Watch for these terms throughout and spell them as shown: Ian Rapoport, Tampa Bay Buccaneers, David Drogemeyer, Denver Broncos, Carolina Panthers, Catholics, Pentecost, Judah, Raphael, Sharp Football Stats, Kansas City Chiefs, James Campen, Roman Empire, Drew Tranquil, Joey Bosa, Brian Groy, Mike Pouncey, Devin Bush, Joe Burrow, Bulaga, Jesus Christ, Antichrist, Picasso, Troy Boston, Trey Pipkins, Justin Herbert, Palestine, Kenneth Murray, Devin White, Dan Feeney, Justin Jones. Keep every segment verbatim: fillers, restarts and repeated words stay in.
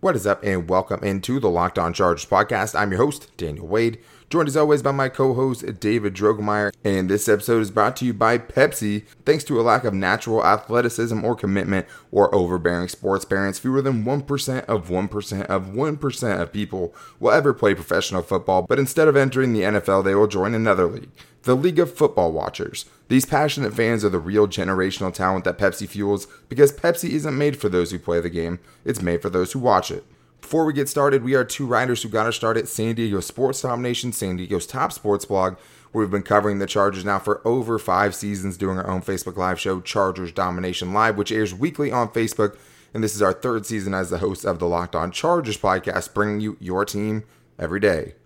What is up, and welcome into the Locked On Chargers podcast. I'm your host, Daniel Wade, joined as always by my co-host, David Drogemeyer. And this episode is brought to you by Pepsi. Thanks to a lack of natural athleticism or commitment or overbearing sports parents, fewer than one percent of one percent of one percent of people will ever play professional football. But instead of entering the N F L, they will join another league, the League of Football Watchers. These passionate fans are the real generational talent that Pepsi fuels, because Pepsi isn't made for those who play the game, it's made for those who watch it. Before we get started, we are two writers who got our start at San Diego Sports Domination, San Diego's top sports blog, where we've been covering the Chargers now for over five seasons, doing our own Facebook Live show, Chargers Domination Live, which airs weekly on Facebook, and this is our third season as the host of the Locked On Chargers podcast, bringing you your team every day.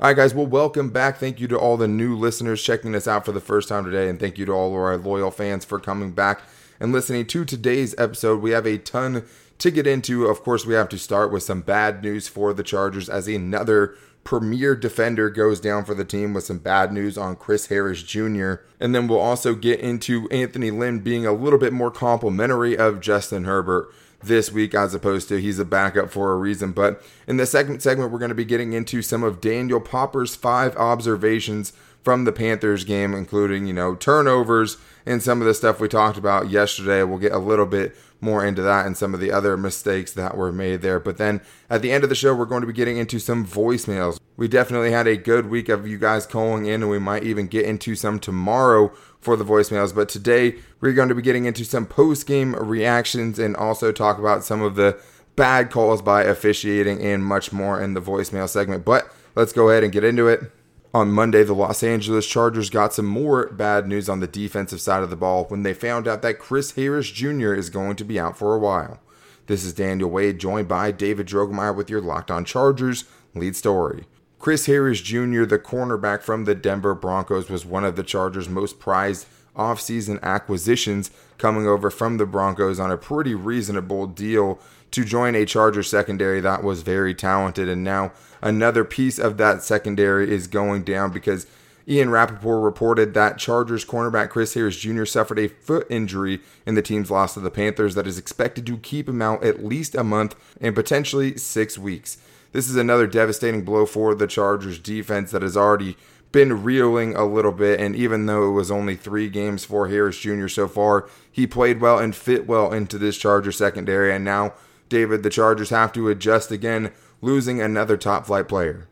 All right, guys, well, welcome back. Thank you to all the new listeners checking us out for the first time today, and thank you to all of our loyal fans for coming back and listening to today's episode. We have a ton to get into. Of course, we have to start with some bad news for the Chargers, as another premier defender goes down for the team, with some bad news on Chris Harris Junior And then we'll also get into Anthony Lynn being a little bit more complimentary of Justin Herbert this week, as opposed to he's a backup for a reason. But in the second segment, we're going to be getting into some of Daniel Popper's five observations from the Panthers game, including, you know, turnovers and some of the stuff we talked about yesterday. We'll get a little bit more into that and some of the other mistakes that were made there. But then at the end of the show, we're going to be getting into some voicemails. We definitely had a good week of you guys calling in, and we might even get into some tomorrow for the voicemails. But today, we're going to be getting into some post-game reactions and also talk about some of the bad calls by officiating and much more in the voicemail segment. But let's go ahead and get into it. On Monday, the Los Angeles Chargers got some more bad news on the defensive side of the ball when they found out that Chris Harris Junior is going to be out for a while. This is Daniel Wade, joined by David Drogemeyer with your Locked On Chargers lead story. Chris Harris Junior, the cornerback from the Denver Broncos, was one of the Chargers' most prized offseason acquisitions, coming over from the Broncos on a pretty reasonable deal to join a Chargers secondary that was very talented. And now another piece of that secondary is going down, because Ian Rapoport reported that Chargers cornerback Chris Harris Junior suffered a foot injury in the team's loss to the Panthers that is expected to keep him out at least a month and potentially six weeks. This is another devastating blow for the Chargers defense that has already been reeling a little bit, and even though it was only three games for Harris Junior so far, he played well and fit well into this Charger secondary. And now, David, the Chargers have to adjust again, losing another top flight player.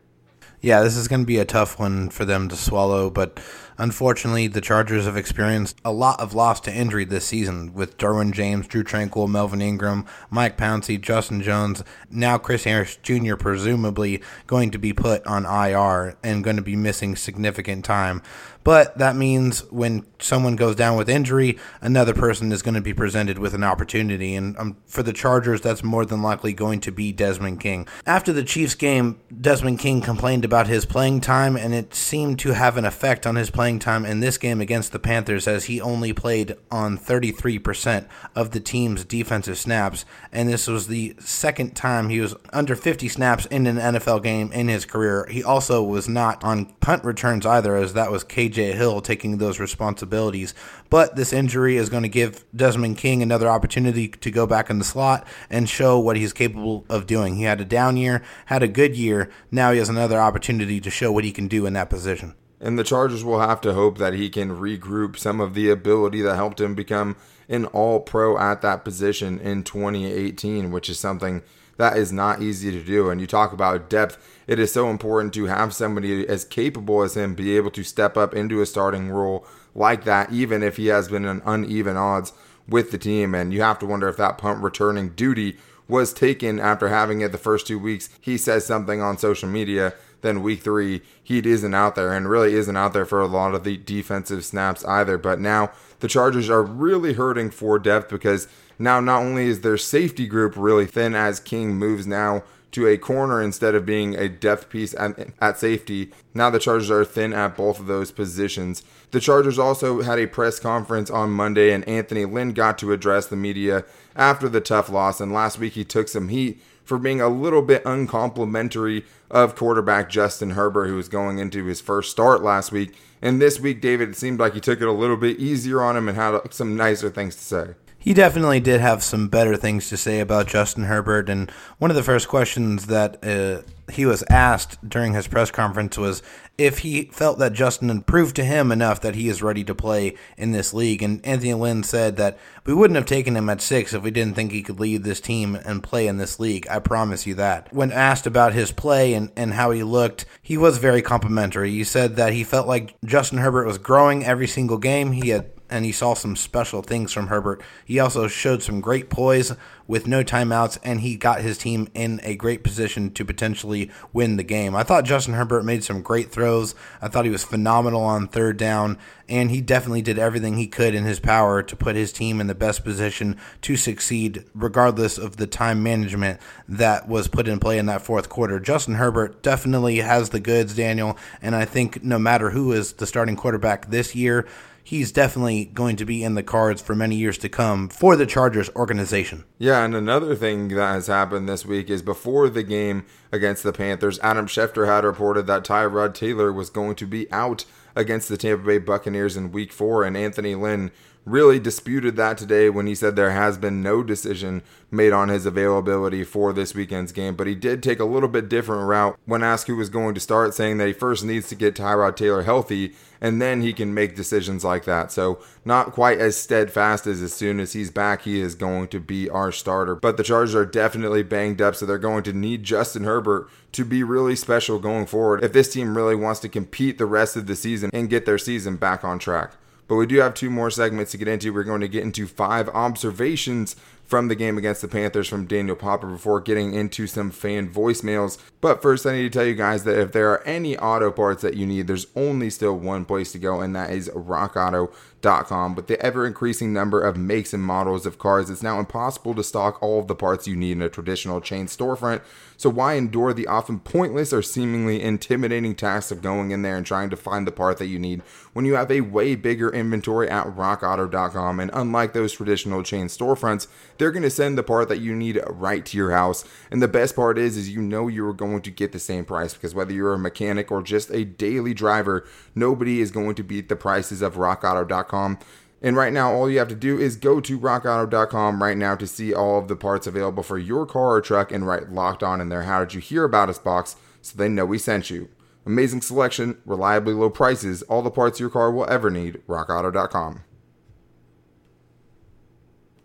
Yeah, this is going to be a tough one for them to swallow, but unfortunately, the Chargers have experienced a lot of loss to injury this season, with Derwin James, Drew Tranquil, Melvin Ingram, Mike Pouncey, Justin Jones, now Chris Harris Junior presumably going to be put on I R and going to be missing significant time. But that means when someone goes down with injury, another person is going to be presented with an opportunity. And um, for the Chargers, that's more than likely going to be Desmond King. After the Chiefs game, Desmond King complained about his playing time, and it seemed to have an effect on his playing time in this game against the Panthers, as he only played on thirty-three percent of the team's defensive snaps, and this was the second time he was under fifty snaps in an N F L game in his career. He also was not on punt returns either, as that was K J Hill taking those responsibilities. But this injury is going to give Desmond King another opportunity to go back in the slot and show what he's capable of doing. He had a down year, had a good year, now he has another opportunity to show what he can do in that position. And the Chargers will have to hope that he can regroup some of the ability that helped him become an all-pro at that position in twenty eighteen, which is something that is not easy to do. And you talk about depth. It is so important to have somebody as capable as him be able to step up into a starting role like that, even if he has been on uneven odds with the team. And you have to wonder if that punt returning duty was taken after having it the first two weeks. He says something on social media. Then week three, he isn't out there, and really isn't out there for a lot of the defensive snaps either. But now the Chargers are really hurting for depth, because now not only is their safety group really thin, as King moves now to a corner instead of being a depth piece at, at safety. Now the Chargers are thin at both of those positions. The Chargers also had a press conference on Monday, and Anthony Lynn got to address the media after the tough loss, and last week he took some heat for being a little bit uncomplimentary of quarterback Justin Herbert, who was going into his first start last week. And this week, David, it seemed like he took it a little bit easier on him and had some nicer things to say. he definitely did have some better things to say about Justin Herbert. And one of the first questions that uh, he was asked during his press conference was if he felt that Justin improved to him enough that he is ready to play in this league. And Anthony Lynn said that we wouldn't have taken him at six if we didn't think he could lead this team and play in this league. I promise you that. When asked about his play and, and how he looked, he was very complimentary. He said that he felt like Justin Herbert was growing every single game. He had and he saw some special things from Herbert. He also showed some great poise with no timeouts, and he got his team in a great position to potentially win the game. I thought Justin Herbert made some great throws. I thought he was phenomenal on third down, and he definitely did everything he could in his power to put his team in the best position to succeed, regardless of the time management that was put in play in that fourth quarter. Justin Herbert definitely has the goods, Daniel, and I think no matter who is the starting quarterback this year, he's definitely going to be in the cards for many years to come for the Chargers organization. Yeah, and another thing that has happened this week is before the game against the Panthers, Adam Schefter had reported that Tyrod Taylor was going to be out against the Tampa Bay Buccaneers in week four, and Anthony Lynn really disputed that today when he said there has been no decision made on his availability for this weekend's game. But he did take a little bit different route when asked who was going to start, saying that he first needs to get Tyrod Taylor healthy, and then he can make decisions like that. So not quite as steadfast as as soon as he's back, he is going to be our starter. But the Chargers are definitely banged up, so they're going to need Justin Herbert to be really special going forward if this team really wants to compete the rest of the season and get their season back on track. But we do have two more segments to get into. We're going to get into five observations from the game against the Panthers from Daniel Popper before getting into some fan voicemails. But first, I need to tell you guys that if there are any auto parts that you need, there's only still one place to go, and that is rock auto dot com. With the ever-increasing number of makes and models of cars, it's now impossible to stock all of the parts you need in a traditional chain storefront. So why endure the often pointless or seemingly intimidating task of going in there and trying to find the part that you need when you have a way bigger inventory at rock auto dot com? And unlike those traditional chain storefronts, they're going to send the part that you need right to your house. And the best part is, is you know you're going to get the same price, because whether you're a mechanic or just a daily driver, nobody is going to beat the prices of rock auto dot com. And right now, all you have to do is go to rock auto dot com right now to see all of the parts available for your car or truck and write Locked On in their How Did You Hear About Us box so they know we sent you. Amazing selection, reliably low prices, all the parts your car will ever need, rock auto dot com.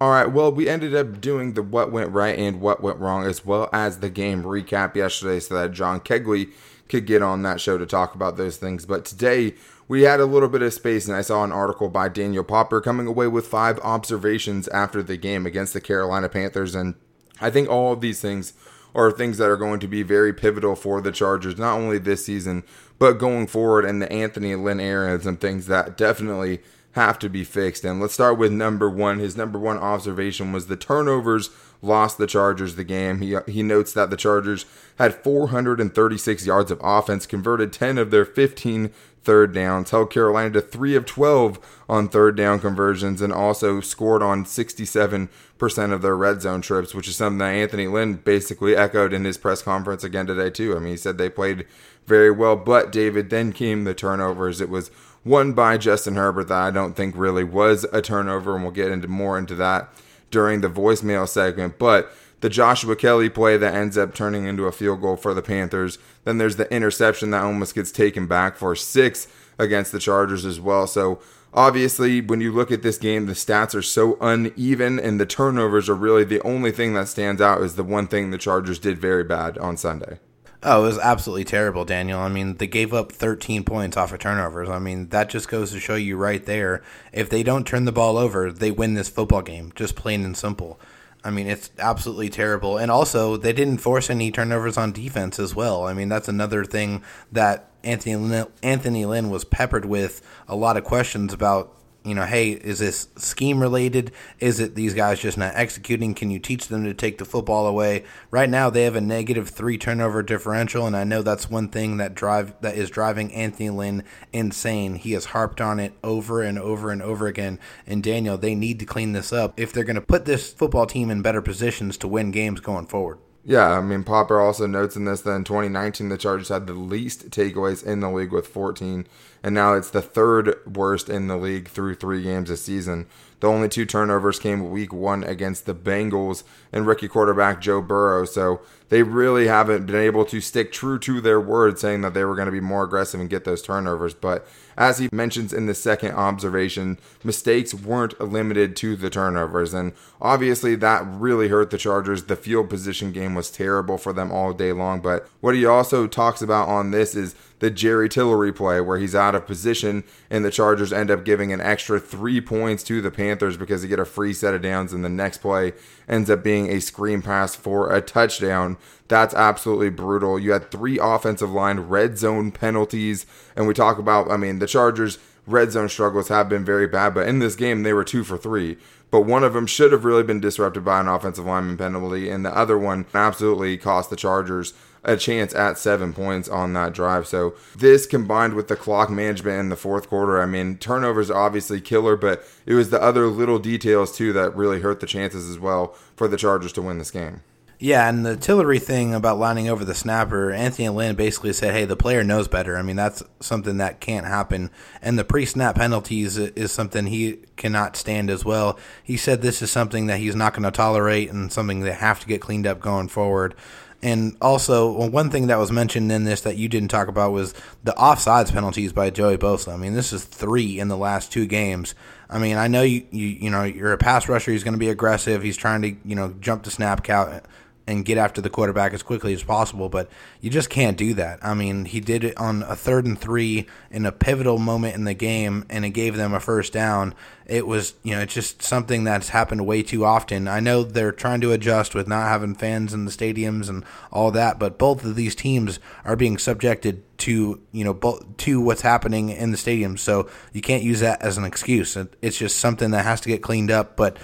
All right, well, we ended up doing the what went right and what went wrong, as well as the game recap yesterday, so that John Kegley could get on that show to talk about those things. But today, we had a little bit of space, and I saw an article by Daniel Popper coming away with five observations after the game against the Carolina Panthers. And I think all of these things are things that are going to be very pivotal for the Chargers, not only this season, but going forward in the Anthony Lynn era, and some things that definitely have to be fixed. And let's start with number one. His number one observation was the turnovers lost the Chargers the game. He he notes that the Chargers had four hundred thirty-six yards of offense, converted ten of their fifteen third downs, held Carolina to three of twelve on third down conversions, and also scored on sixty-seven percent of their red zone trips, which is something that Anthony Lynn basically echoed in his press conference again today too. I mean, he said they played very well, but David, then came the turnovers. It was one by Justin Herbert that I don't think really was a turnover, and we'll get into more into that during the voicemail segment. But the Joshua Kelly play that ends up turning into a field goal for the Panthers. Then there's the interception that almost gets taken back for six against the Chargers as well. So obviously, when you look at this game, the stats are so uneven, and the turnovers are really the only thing that stands out is the one thing the Chargers did very bad on Sunday. Oh, it was absolutely terrible, Daniel. I mean, they gave up thirteen points off of turnovers. I mean, that just goes to show you right there, if they don't turn the ball over, they win this football game, just plain and simple. I mean, it's absolutely terrible. And also, they didn't force any turnovers on defense as well. I mean, that's another thing that Anthony Lynn, Anthony Lynn was peppered with a lot of questions about. You know, hey, is this scheme related? Is it these guys just not executing? Can you teach them to take the football away? Right now, they have a negative three turnover differential, and I know that's one thing that drive that is driving Anthony Lynn insane. He has harped on it over and over and over again. And Daniel, they need to clean this up if they're going to put this football team in better positions to win games going forward. Yeah, I mean, Popper also notes in this that in twenty nineteen, the Chargers had the least takeaways in the league with fourteen, and now it's the third worst in the league through three games a season. The only two turnovers came week one against the Bengals and rookie quarterback Joe Burrow. So they really haven't been able to stick true to their word, saying that they were going to be more aggressive and get those turnovers. But as he mentions in the second observation, mistakes weren't limited to the turnovers. And obviously that really hurt the Chargers. The field position game was terrible for them all day long. But what he also talks about on this is the Jerry Tillery play where he's out of position and the Chargers end up giving an extra three points to the Panthers because they get a free set of downs, and the next play ends up being a screen pass for a touchdown. That's absolutely brutal. You had three offensive line red zone penalties, and we talk about, I mean, the Chargers' red zone struggles have been very bad, but in this game they were two for three. But one of them should have really been disrupted by an offensive lineman penalty, and the other one absolutely cost the Chargers a chance at seven points on that drive. So this combined with the clock management in the fourth quarter, I mean, turnovers obviously killer, but it was the other little details too that really hurt the chances as well for the Chargers to win this game. Yeah, and the Tillery thing about lining over the snapper, Anthony Lynn basically said, hey, the player knows better. I mean, that's something that can't happen. And the pre-snap penalties is something he cannot stand as well. He said this is something that he's not going to tolerate and something that have to get cleaned up going forward. And also, well, one thing that was mentioned in this that you didn't talk about was the offsides penalties by Joey Bosa. I mean, this is three in the last two games. I mean, I know you you, you know, you're a pass rusher. He's going to be aggressive. He's trying to, you know, jump the snap count and get after the quarterback as quickly as possible, but you just can't do that. I mean, he did it on a third and three in a pivotal moment in the game, and it gave them a first down. It was, you know, it's just something that's happened way too often. I know they're trying to adjust with not having fans in the stadiums and all that, but both of these teams are being subjected to, you know, both to what's happening in the stadium, so you can't use that as an excuse. It's just something that has to get cleaned up, but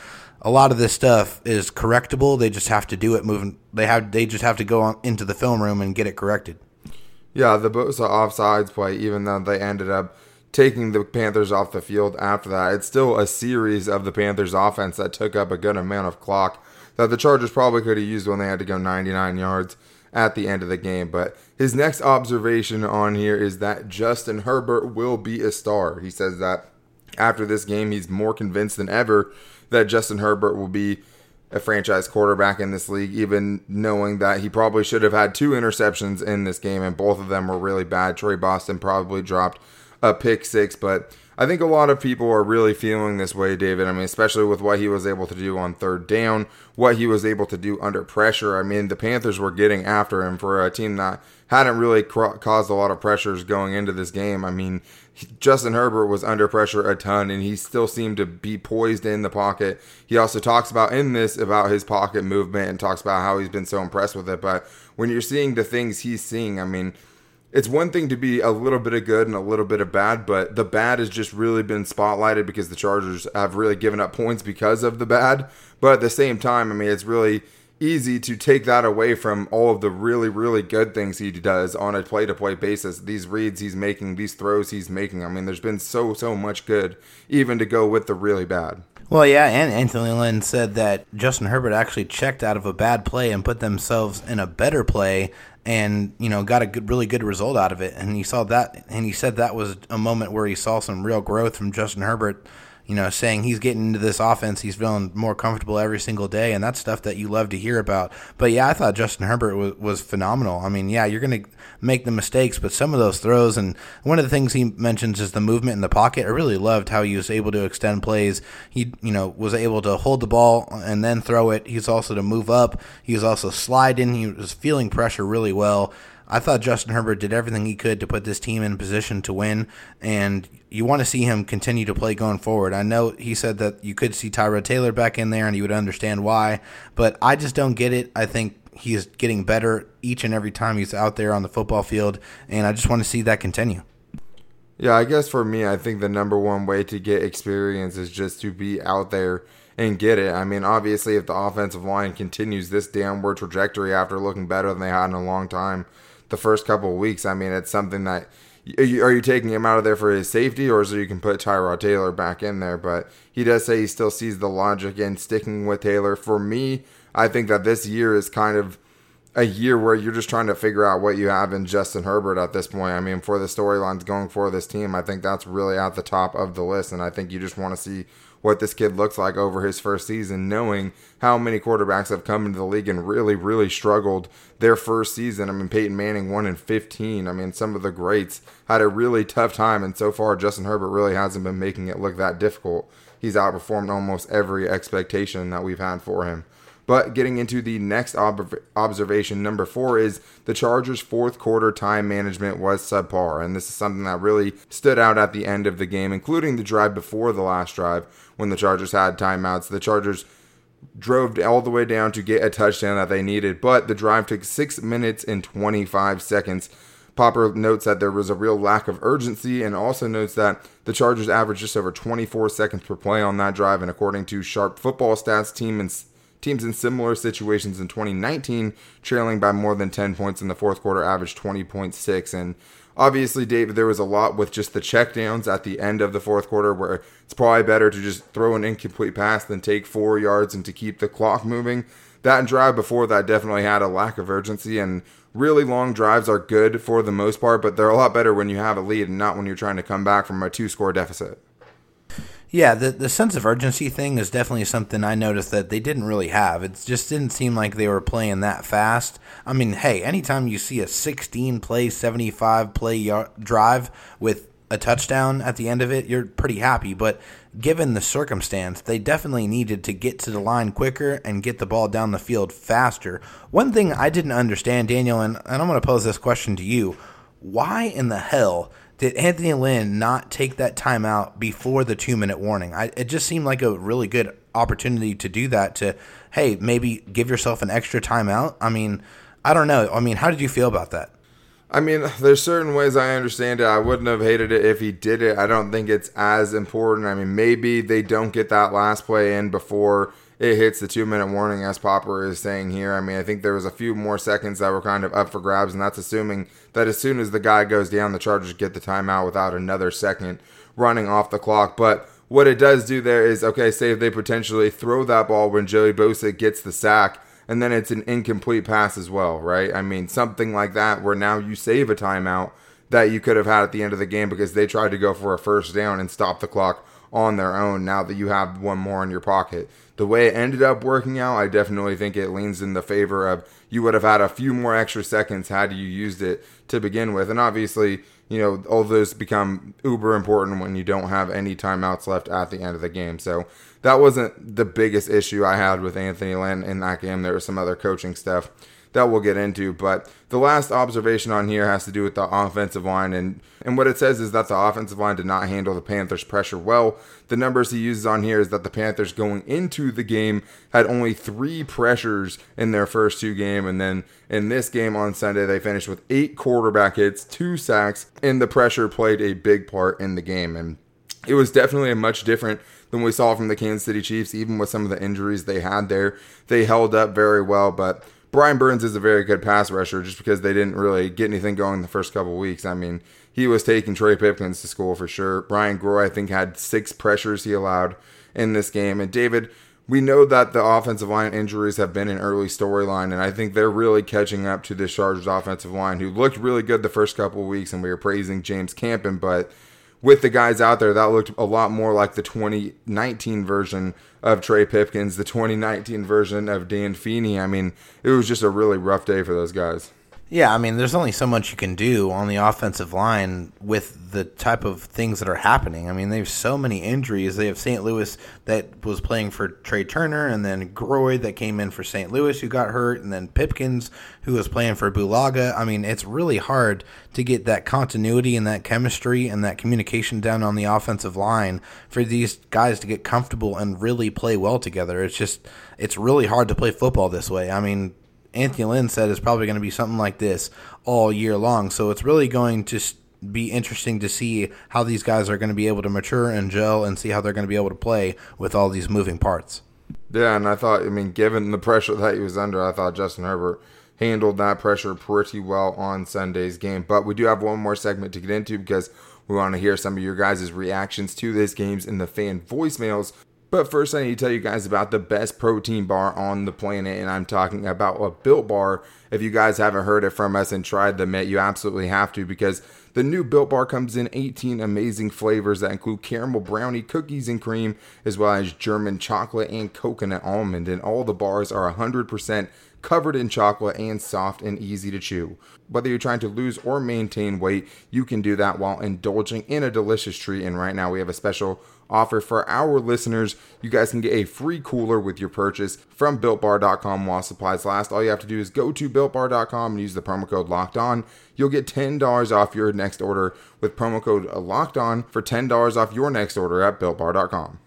a lot of this stuff is correctable. They just have to do it moving. They have. They just have to go on into the film room and get it corrected. Yeah, the Bosa offsides play, even though they ended up taking the Panthers off the field after that, it's still a series of the Panthers offense that took up a good amount of clock that the Chargers probably could have used when they had to go ninety-nine yards at the end of the game. But his next observation on here is that Justin Herbert will be a star. He says that after this game, he's more convinced than ever that Justin Herbert will be a franchise quarterback in this league, even knowing that he probably should have had two interceptions in this game, and both of them were really bad. Troy Boston probably dropped a pick six, but I think a lot of people are really feeling this way, David. I mean, especially with what he was able to do on third down, what he was able to do under pressure. I mean, the Panthers were getting after him for a team that hadn't really ca- caused a lot of pressures going into this game. I mean, he, Justin Herbert was under pressure a ton, and he still seemed to be poised in the pocket. He also talks about in this about his pocket movement and talks about how he's been so impressed with it. But when you're seeing the things he's seeing, I mean, it's one thing to be a little bit of good and a little bit of bad, but the bad has just really been spotlighted because the Chargers have really given up points because of the bad. But at the same time, I mean, it's really easy to take that away from all of the really, really good things he does on a play-to-play basis. These reads he's making, these throws he's making. I mean, there's been so, so much good, even to go with the really bad. Well, yeah, and Anthony Lynn said that Justin Herbert actually checked out of a bad play and put themselves in a better play, and, you know, got a good, really good result out of it. And he saw that, and he said that was a moment where he saw some real growth from Justin Herbert, you know, saying he's getting into this offense, he's feeling more comfortable every single day, and that's stuff that you love to hear about. But, yeah, I thought Justin Herbert was, was phenomenal. I mean, yeah, you're going to make the mistakes, but some of those throws, and one of the things he mentions is the movement in the pocket. I really loved how he was able to extend plays. He, you know, was able to hold the ball and then throw it. He's also to move up. He was also sliding. He was feeling pressure really well. I thought Justin Herbert did everything he could to put this team in position to win, and you want to see him continue to play going forward. I know he said that you could see Tyrod Taylor back in there, and you would understand why, but I just don't get it. I think he is getting better each and every time he's out there on the football field, and I just want to see that continue. Yeah, I guess for me, I think the number one way to get experience is just to be out there and get it. I mean, obviously, if the offensive line continues this downward trajectory after looking better than they had in a long time the first couple of weeks, I mean, it's something that, are you taking him out of there for his safety, or so you can put Tyrod Taylor back in there? But he does say he still sees the logic in sticking with Taylor. For me, I think that this year is kind of a year where you're just trying to figure out what you have in Justin Herbert at this point. I mean, for the storylines going for this team, I think that's really at the top of the list, and I think you just want to see what this kid looks like over his first season, knowing how many quarterbacks have come into the league and really, really struggled their first season. I mean, Peyton Manning one and fifteen. I mean, some of the greats had a really tough time, and so far Justin Herbert really hasn't been making it look that difficult. He's outperformed almost every expectation that we've had for him. But getting into the next ob- observation, number four, is the Chargers' fourth quarter time management was subpar. And this is something that really stood out at the end of the game, including the drive before the last drive when the Chargers had timeouts. The Chargers drove all the way down to get a touchdown that they needed, but the drive took six minutes and twenty-five seconds. Popper notes that there was a real lack of urgency, and also notes that the Chargers averaged just over twenty-four seconds per play on that drive. And according to Sharp Football Stats, team and Teams in similar situations in twenty nineteen, trailing by more than ten points in the fourth quarter, averaged twenty point six. And obviously, David, there was a lot with just the checkdowns at the end of the fourth quarter, where it's probably better to just throw an incomplete pass than take four yards and to keep the clock moving. That drive before that definitely had a lack of urgency, and really long drives are good for the most part, but they're a lot better when you have a lead and not when you're trying to come back from a two-score deficit. Yeah, the the sense of urgency thing is definitely something I noticed that they didn't really have. It just didn't seem like they were playing that fast. I mean, hey, anytime you see a sixteen-play, seventy-five-play drive with a touchdown at the end of it, you're pretty happy. But given the circumstance, they definitely needed to get to the line quicker and get the ball down the field faster. One thing I didn't understand, Daniel, and, and I'm going to pose this question to you. Why in the hell did Anthony Lynn not take that timeout before the two-minute warning? I, it just seemed like a really good opportunity to do that, to, hey, maybe give yourself an extra timeout. I mean, I don't know. I mean, how did you feel about that? I mean, there's certain ways I understand it. I wouldn't have hated it if he did it. I don't think it's as important. I mean, maybe they don't get that last play in before it hits the two-minute warning, as Popper is saying here. I mean, I think there was a few more seconds that were kind of up for grabs, and that's assuming that as soon as the guy goes down, the Chargers get the timeout without another second running off the clock. But what it does do there is, okay, say if they potentially throw that ball when Joey Bosa gets the sack, and then it's an incomplete pass as well, right? I mean, something like that, where now you save a timeout that you could have had at the end of the game because they tried to go for a first down and stop the clock on their own now that you have one more in your pocket. The way it ended up working out, I definitely think it leans in the favor of you would have had a few more extra seconds had you used it to begin with. And obviously, you know, all those become uber important when you don't have any timeouts left at the end of the game. So that wasn't the biggest issue I had with Anthony Lynn in that game. There was some other coaching stuff that we'll get into. But the last observation on here has to do with the offensive line. And, and what it says is that the offensive line did not handle the Panthers' pressure well. The numbers he uses on here is that the Panthers going into the game had only three pressures in their first two games. And then in this game on Sunday, they finished with eight quarterback hits, two sacks, and the pressure played a big part in the game. And it was definitely a much different than we saw from the Kansas City Chiefs, even with some of the injuries they had there. They held up very well, but Brian Burns is a very good pass rusher just because they didn't really get anything going the first couple of weeks. I mean, he was taking Trey Pipkins to school for sure. Brian Groy, I think, had six pressures he allowed in this game. And David, we know that the offensive line injuries have been an early storyline, and I think they're really catching up to this Chargers offensive line, who looked really good the first couple of weeks, and we were praising James Campen, but with the guys out there, that looked a lot more like the twenty nineteen version of Trey Pipkins, the twenty nineteen version of Dan Feeney. I mean, it was just a really rough day for those guys. Yeah, I mean, there's only so much you can do on the offensive line with the type of things that are happening. I mean, they have so many injuries. They have Saint Louis that was playing for Trey Turner, and then Groy that came in for Saint Louis who got hurt, and then Pipkins who was playing for Bulaga. I mean, it's really hard to get that continuity and that chemistry and that communication down on the offensive line for these guys to get comfortable and really play well together. It's just, it's really hard to play football this way. I mean, Anthony Lynn said it's probably going to be something like this all year long. So it's really going to be interesting to see how these guys are going to be able to mature and gel and see how they're going to be able to play with all these moving parts. Yeah, and I thought, I mean, given the pressure that he was under, I thought Justin Herbert handled that pressure pretty well on Sunday's game. But we do have one more segment to get into because we want to hear some of your guys' reactions to these games in the fan voicemails. But first, I need to tell you guys about the best protein bar on the planet, and I'm talking about a Built Bar. If you guys haven't heard it from us and tried them yet, you absolutely have to, because the new Built Bar comes in eighteen amazing flavors that include caramel brownie, cookies and cream, as well as German chocolate and coconut almond, and all the bars are one hundred percent covered in chocolate and soft and easy to chew. Whether you're trying to lose or maintain weight, you can do that while indulging in a delicious treat, and right now we have a special offer for our listeners. You guys can get a free cooler with your purchase from built bar dot com while supplies last. All you have to do is go to built bar dot com and use the promo code Locked On. You'll get ten dollars off your next order with promo code Locked On for ten dollars off your next order at built bar dot com.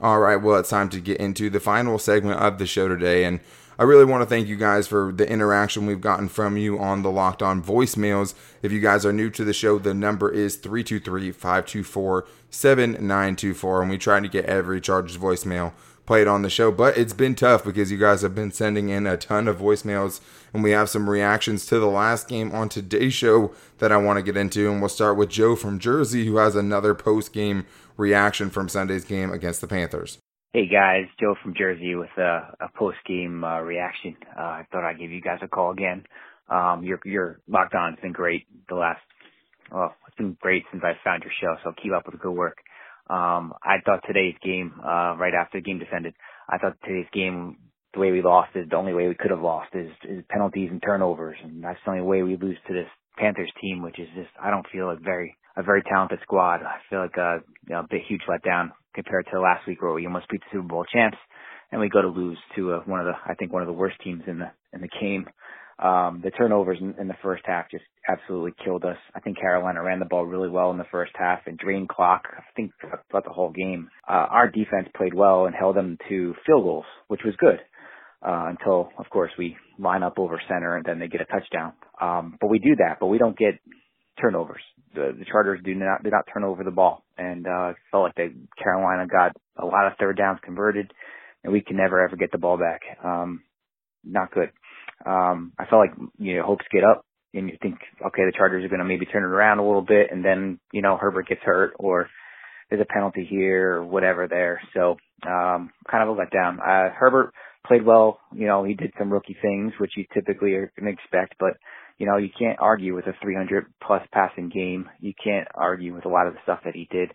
All right, well, it's time to get into the final segment of the show today, and I really want to thank you guys for the interaction we've gotten from you on the Locked On voicemails. If you guys are new to the show, the number is three two three, five two four, seven nine two four, and we try to get every Chargers voicemail played on the show, but it's been tough because you guys have been sending in a ton of voicemails, and we have some reactions to the last game on today's show that I want to get into, and we'll start with Joe from Jersey, who has another post-game reaction from Sunday's game against the Panthers. Hey guys, Joe from Jersey with a, a post-game uh, reaction. Uh, I thought I'd give you guys a call again. Um, your, your Locked On has been great the last, well, it's been great since I found your show, so keep up with the good work. Um, I thought today's game, uh, right after the game descended, I thought today's game, the way we lost is the only way we could have lost is, is penalties and turnovers, and that's the only way we lose to this Panthers team, which is just, I don't feel like very, a very talented squad. I feel like a, you know, a bit huge letdown compared to last week where we almost beat the Super Bowl champs, and we go to lose to uh, one of the, I think one of the worst teams in the in the game. Um, the turnovers in, in the first half just absolutely killed us. I think Carolina ran the ball really well in the first half and drained clock, I think, throughout the whole game. Uh, our defense played well and held them to field goals, which was good, uh, until, of course, we line up over center and then they get a touchdown. Um, but we do that, but we don't get turnovers. The, the Chargers do not did not turn over the ball, and uh, it felt like the Carolina got a lot of third downs converted, and we can never ever get the ball back. Um, not good. Um, I felt like you know hopes get up, and you think okay, the Chargers are going to maybe turn it around a little bit, and then you know Herbert gets hurt, or there's a penalty here, or whatever there. So um, kind of a letdown. Uh, Herbert played well. You know he did some rookie things, which you typically are going to expect, but. You know, you can't argue with a three hundred plus passing game. You can't argue with a lot of the stuff that he did.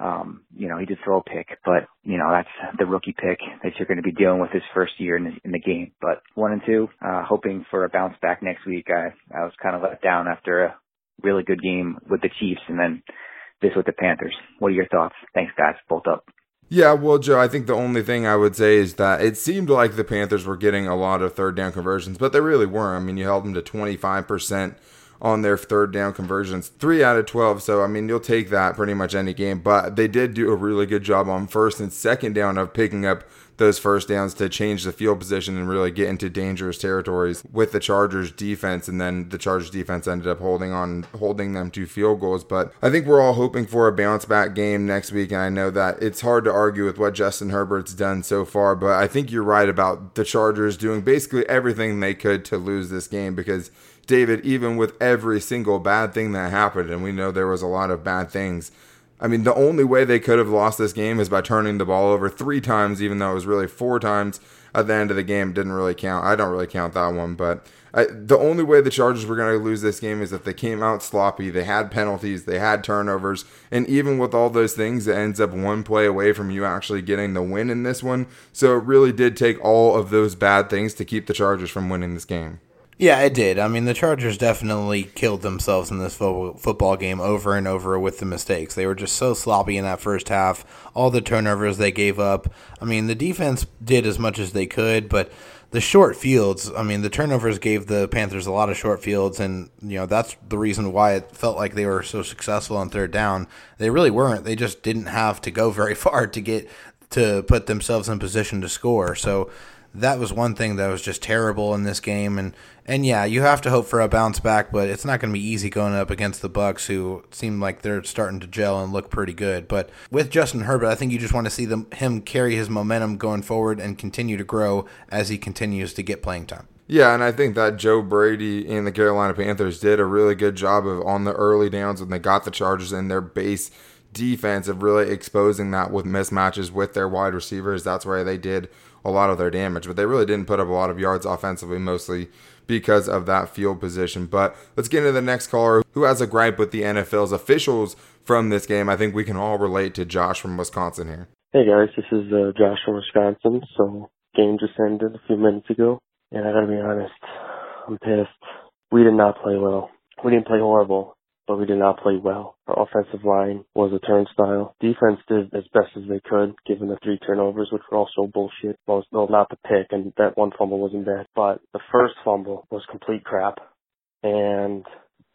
Um, you know, he did throw a pick, but, you know, that's the rookie pick that you're going to be dealing with his first year in the, in the game. But one and two, uh, hoping for a bounce back next week. I, I was kind of let down after a really good game with the Chiefs and then this with the Panthers. What are your thoughts? Thanks, guys. Bolt up. Yeah, well, Joe, I think the only thing I would say is that it seemed like the Panthers were getting a lot of third down conversions, but they really weren't. I mean, you held them to twenty-five percent on their third down conversions, three out of twelve. So, I mean, you'll take that pretty much any game, but they did do a really good job on first and second down of picking up those first downs to change the field position and really get into dangerous territories with the Chargers defense. And then the Chargers defense ended up holding on, holding them to field goals. But I think we're all hoping for a bounce back game next week. And I know that it's hard to argue with what Justin Herbert's done so far, but I think you're right about the Chargers doing basically everything they could to lose this game because David, even with every single bad thing that happened, and we know there was a lot of bad things, I mean, the only way they could have lost this game is by turning the ball over three times, even though it was really four times at the end of the game. It didn't really count. I don't really count that one, but I, the only way the Chargers were going to lose this game is if they came out sloppy, they had penalties, they had turnovers, and even with all those things, it ends up one play away from you actually getting the win in this one. So it really did take all of those bad things to keep the Chargers from winning this game. Yeah, it did. I mean, the Chargers definitely killed themselves in this fo- football game over and over with the mistakes. They were just so sloppy in that first half, all the turnovers they gave up. I mean, the defense did as much as they could, but the short fields, I mean, the turnovers gave the Panthers a lot of short fields, and, you know, that's the reason why it felt like they were so successful on third down. They really weren't. They just didn't have to go very far to get to put themselves in position to score. So that was one thing that was just terrible in this game. And, and yeah, you have to hope for a bounce back, but it's not going to be easy going up against the Bucs, who seem like they're starting to gel and look pretty good. But with Justin Herbert, I think you just want to see them, him carry his momentum going forward and continue to grow as he continues to get playing time. Yeah, and I think that Joe Brady and the Carolina Panthers did a really good job of on the early downs when they got the Chargers in their base defense of really exposing that with mismatches with their wide receivers. That's where they did a lot of their damage, but they really didn't put up a lot of yards offensively, mostly because of that field position. But let's get into the next caller who has a gripe with the N F L's officials from this game. I think we can all relate to Josh from Wisconsin here. Hey guys, this is uh, Josh from Wisconsin. So game just ended a few minutes ago, and I gotta be honest, I'm pissed. We did not play well. We didn't play horrible, but we did not play well. Our offensive line was a turnstile. Defense did as best as they could, given the three turnovers, which were also bullshit. Most, well, not the pick, and that one fumble wasn't bad, but the first fumble was complete crap, and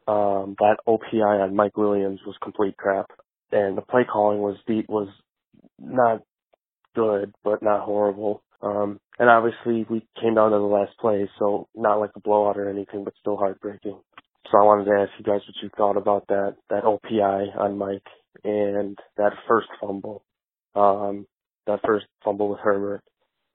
um, that O P I on Mike Williams was complete crap, and the play calling was deep, was not good, but not horrible. Um, and obviously we came down to the last play, so not like a blowout or anything, but still heartbreaking. So I wanted to ask you guys what you thought about that, that O P I on Mike and that first fumble, um, that first fumble with Herbert,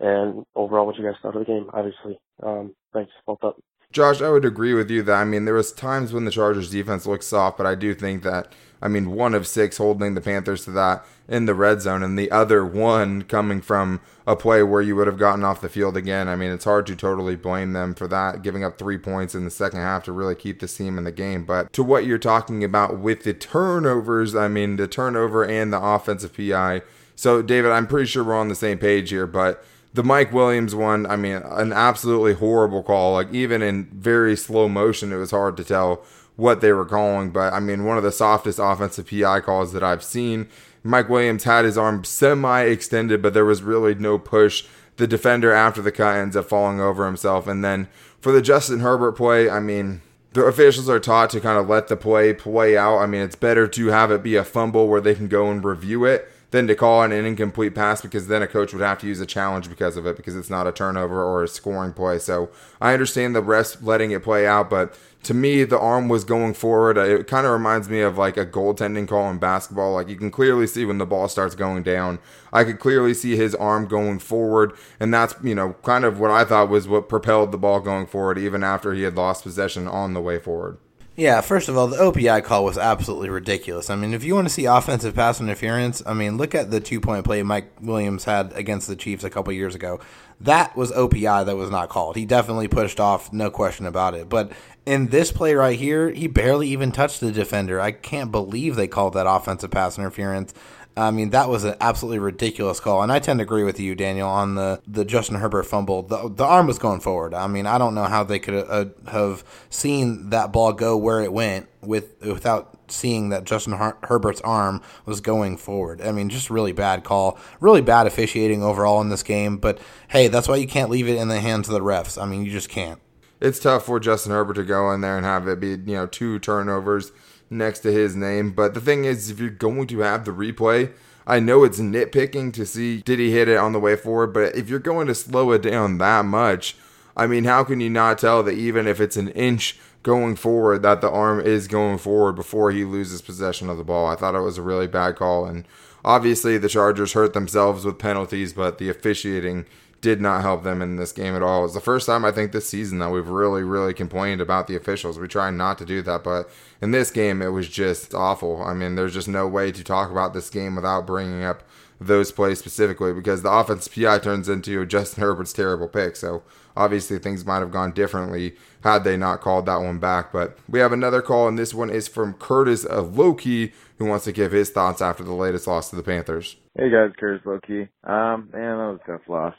and overall what you guys thought of the game, obviously. Um, thanks. Both up. Josh, I would agree with you that, I mean, there was times when the Chargers defense looked soft, but I do think that, I mean, one of six holding the Panthers to that in the red zone, and the other one coming from a play where you would have gotten off the field again. I mean, it's hard to totally blame them for that, giving up three points in the second half to really keep this team in the game. But to what you're talking about with the turnovers, I mean, the turnover and the offensive P I. So, David, I'm pretty sure we're on the same page here, but the Mike Williams one, I mean, an absolutely horrible call. Like, even in very slow motion, it was hard to tell what they were calling. But, I mean, one of the softest offensive P I calls that I've seen. Mike Williams had his arm semi-extended, but there was really no push. The defender after the cut ends up falling over himself. And then for the Justin Herbert play, I mean, the officials are taught to kind of let the play play out. I mean, it's better to have it be a fumble where they can go and review it than to call an incomplete pass, because then a coach would have to use a challenge because of it, because it's not a turnover or a scoring play. So I understand the refs letting it play out, but to me, the arm was going forward. It kind of reminds me of like a goaltending call in basketball. Like, you can clearly see when the ball starts going down. I could clearly see his arm going forward, and that's, you know, kind of what I thought was what propelled the ball going forward, even after he had lost possession on the way forward. Yeah, first of all, the O P I call was absolutely ridiculous. I mean, if you want to see offensive pass interference, I mean, look at the two-point play Mike Williams had against the Chiefs a couple years ago. That was O P I that was not called. He definitely pushed off, no question about it. But in this play right here, he barely even touched the defender. I can't believe they called that offensive pass interference. I mean, that was an absolutely ridiculous call, and I tend to agree with you, Daniel, on the, the Justin Herbert fumble. The, the arm was going forward. I mean, I don't know how they could uh, have seen that ball go where it went with without seeing that Justin Her- Herbert's arm was going forward. I mean, just really bad call, really bad officiating overall in this game, but hey, that's why you can't leave it in the hands of the refs. I mean, you just can't. It's tough for Justin Herbert to go in there and have it be, you know, two turnovers next to his name. But the thing is, if you're going to have the replay, I know it's nitpicking to see did he hit it on the way forward, but if you're going to slow it down that much, I mean, how can you not tell that even if it's an inch going forward, that the arm is going forward before he loses possession of the ball? I thought it was a really bad call, and obviously the Chargers hurt themselves with penalties, but the officiating did not help them in this game at all. It was the first time, I think, this season that we've really, really complained about the officials. We try not to do that, but in this game, it was just awful. I mean, there's just no way to talk about this game without bringing up those plays specifically, because the offense P I turns into Justin Herbert's terrible pick. So obviously things might have gone differently had they not called that one back. But we have another call, and this one is from Curtis of Loki, who wants to give his thoughts after the latest loss to the Panthers. Hey guys, Curtis Loki. Um, man, that was a tough loss.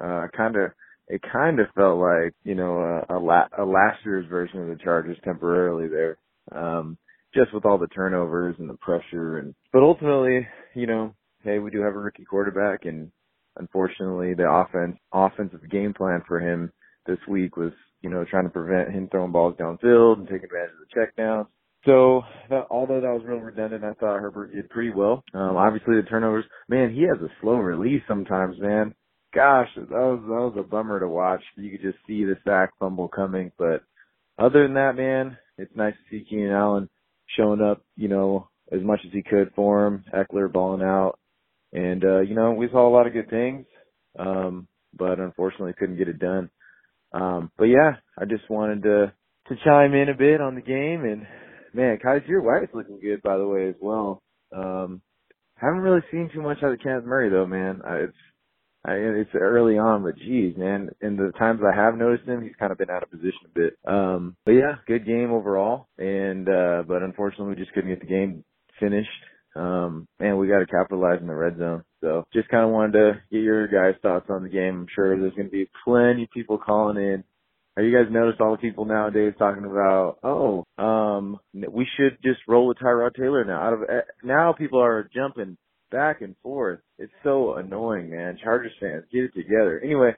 Uh, kind of, it kind of felt like, you know, a, a, la- a last year's version of the Chargers temporarily there, um, just with all the turnovers and the pressure. And but ultimately, you know, hey, we do have a rookie quarterback, and unfortunately, the offense offensive game plan for him this week was, you know, trying to prevent him throwing balls downfield and taking advantage of the checkdowns. So that, although that was real redundant, I thought Herbert did pretty well. Um, obviously, the turnovers, man, he has a slow release sometimes, man. Gosh, that was that was a bummer to watch. You could just see the sack fumble coming. But other than that, man, it's nice to see Keenan Allen showing up, you know, as much as he could for him. Eckler balling out. And, uh, you know, we saw a lot of good things, um, but unfortunately couldn't get it done. Um, but, yeah, I just wanted to to chime in a bit on the game. And, man, Kaiser White's looking good, by the way, as well. Um, haven't really seen too much out of Kenneth Murray though, man. I, it's I, it's early on, but geez, man. In the times I have noticed him, he's kind of been out of position a bit. Um, but yeah, good game overall. And uh, but unfortunately, we just couldn't get the game finished. Um, and we got to capitalize in the red zone. So just kind of wanted to get your guys' thoughts on the game. I'm sure there's going to be plenty of people calling in. Have you guys noticed all the people nowadays talking about, oh, um, we should just roll with Tyrod Taylor now? Out of now, people are jumping back and forth. It's so annoying, man. Chargers fans, get it together. Anyway,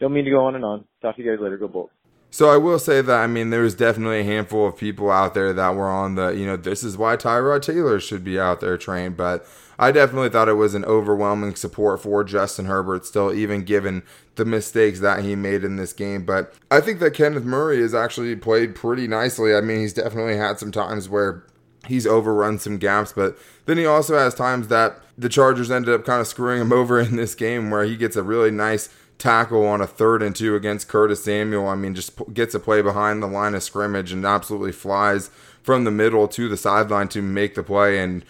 don't mean to go on and on. Talk to you guys later. Go Bolts. So I will say that, I mean, there was definitely a handful of people out there that were on the, you know, this is why Tyrod Taylor should be out there train, but I definitely thought it was an overwhelming support for Justin Herbert still, even given the mistakes that he made in this game. But I think that Kenneth Murray has actually played pretty nicely. I mean, he's definitely had some times where he's overrun some gaps, but then he also has times that the Chargers ended up kind of screwing him over in this game where he gets a really nice tackle on a third and two against Curtis Samuel. I mean, just p- gets a play behind the line of scrimmage and absolutely flies from the middle to the sideline to make the play and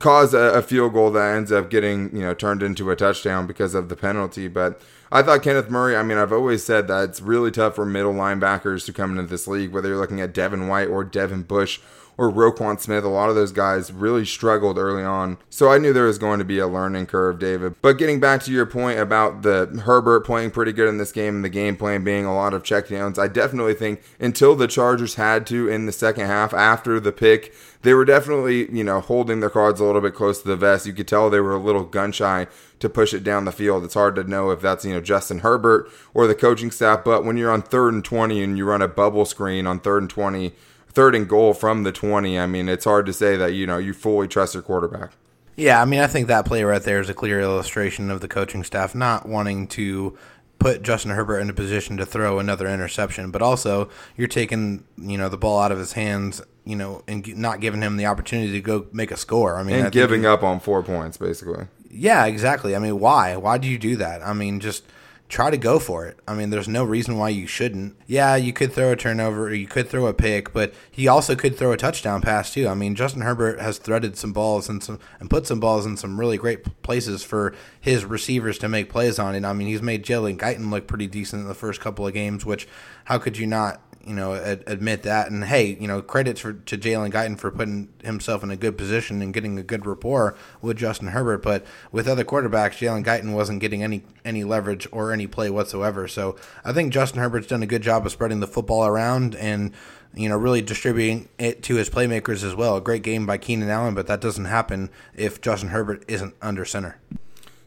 cause a, a field goal that ends up getting, you know, turned into a touchdown because of the penalty. But I thought Kenneth Murray, I mean, I've always said that it's really tough for middle linebackers to come into this league, whether you're looking at Devin White or Devin Bush or Roquan Smith. A lot of those guys really struggled early on. So I knew there was going to be a learning curve, David. But getting back to your point about the Herbert playing pretty good in this game and the game plan being a lot of checkdowns, I definitely think until the Chargers had to in the second half after the pick, they were definitely, you know, holding their cards a little bit close to the vest. You could tell they were a little gun shy to push it down the field. It's hard to know if that's, you know, Justin Herbert or the coaching staff. But when you're on third and twenty and you run a bubble screen on third and twenty, third and goal from the twenty, I mean, it's hard to say that, you know, you fully trust your quarterback. Yeah, I mean, I think that play right there is a clear illustration of the coaching staff not wanting to put Justin Herbert in a position to throw another interception, but also you're taking, you know, the ball out of his hands, you know, and not giving him the opportunity to go make a score. I mean, and I giving up on four points, basically. Yeah, exactly. I mean, why? Why do you do that? I mean, just try to go for it. I mean, there's no reason why you shouldn't. Yeah, you could throw a turnover or you could throw a pick, but he also could throw a touchdown pass too. I mean, Justin Herbert has threaded some balls and some and put some balls in some really great places for his receivers to make plays on. And I mean, he's made Jalen Guyton look pretty decent in the first couple of games, which how could you not, you know, ad- admit that? And hey, you know, credits for, to Jalen Guyton for putting himself in a good position and getting a good rapport with Justin Herbert. But with other quarterbacks, Jalen Guyton wasn't getting any, any leverage or any play whatsoever. So I think Justin Herbert's done a good job of spreading the football around and, you know, really distributing it to his playmakers as well. A great game by Keenan Allen, but that doesn't happen if Justin Herbert isn't under center.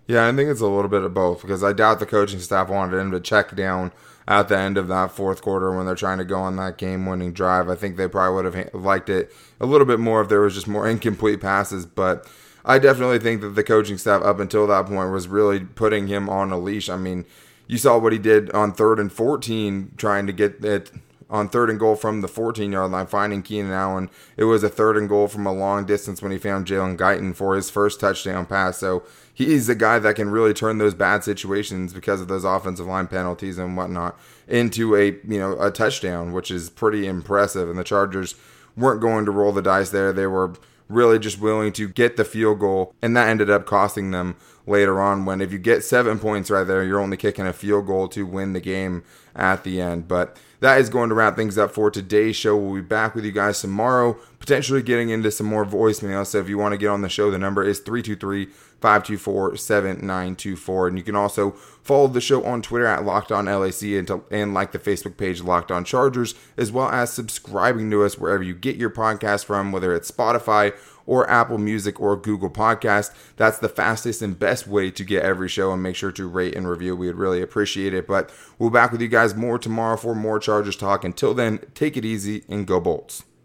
Yeah, I think it's a little bit of both because I doubt the coaching staff wanted him to check down at the end of that fourth quarter when they're trying to go on that game-winning drive. I think they probably would have liked it a little bit more if there was just more incomplete passes, but I definitely think that the coaching staff up until that point was really putting him on a leash. I mean, you saw what he did on third and fourteen, trying to get it on third and goal from the fourteen-yard line, finding Keenan Allen. It was a third and goal from a long distance when he found Jalen Guyton for his first touchdown pass. So he's a guy that can really turn those bad situations because of those offensive line penalties and whatnot into a, you know, a touchdown, which is pretty impressive. And the Chargers weren't going to roll the dice there. They were really just willing to get the field goal, and that ended up costing them later on when if you get seven points right there, you're only kicking a field goal to win the game at the end. But that is going to wrap things up for today's show. We'll be back with you guys tomorrow, potentially getting into some more voicemail. So if you want to get on the show, the number is three two three, five two four, seven nine two four. And you can also follow the show on Twitter at Locked On L A C and, to, and like the Facebook page Locked On Chargers, as well as subscribing to us wherever you get your podcast from, whether it's Spotify or Apple Music or Google Podcast. That's the fastest and best way to get every show, and make sure to rate and review. We'd really appreciate it. But we'll be back with you guys more tomorrow for more Chargers talk. Until then, take it easy and go Bolts.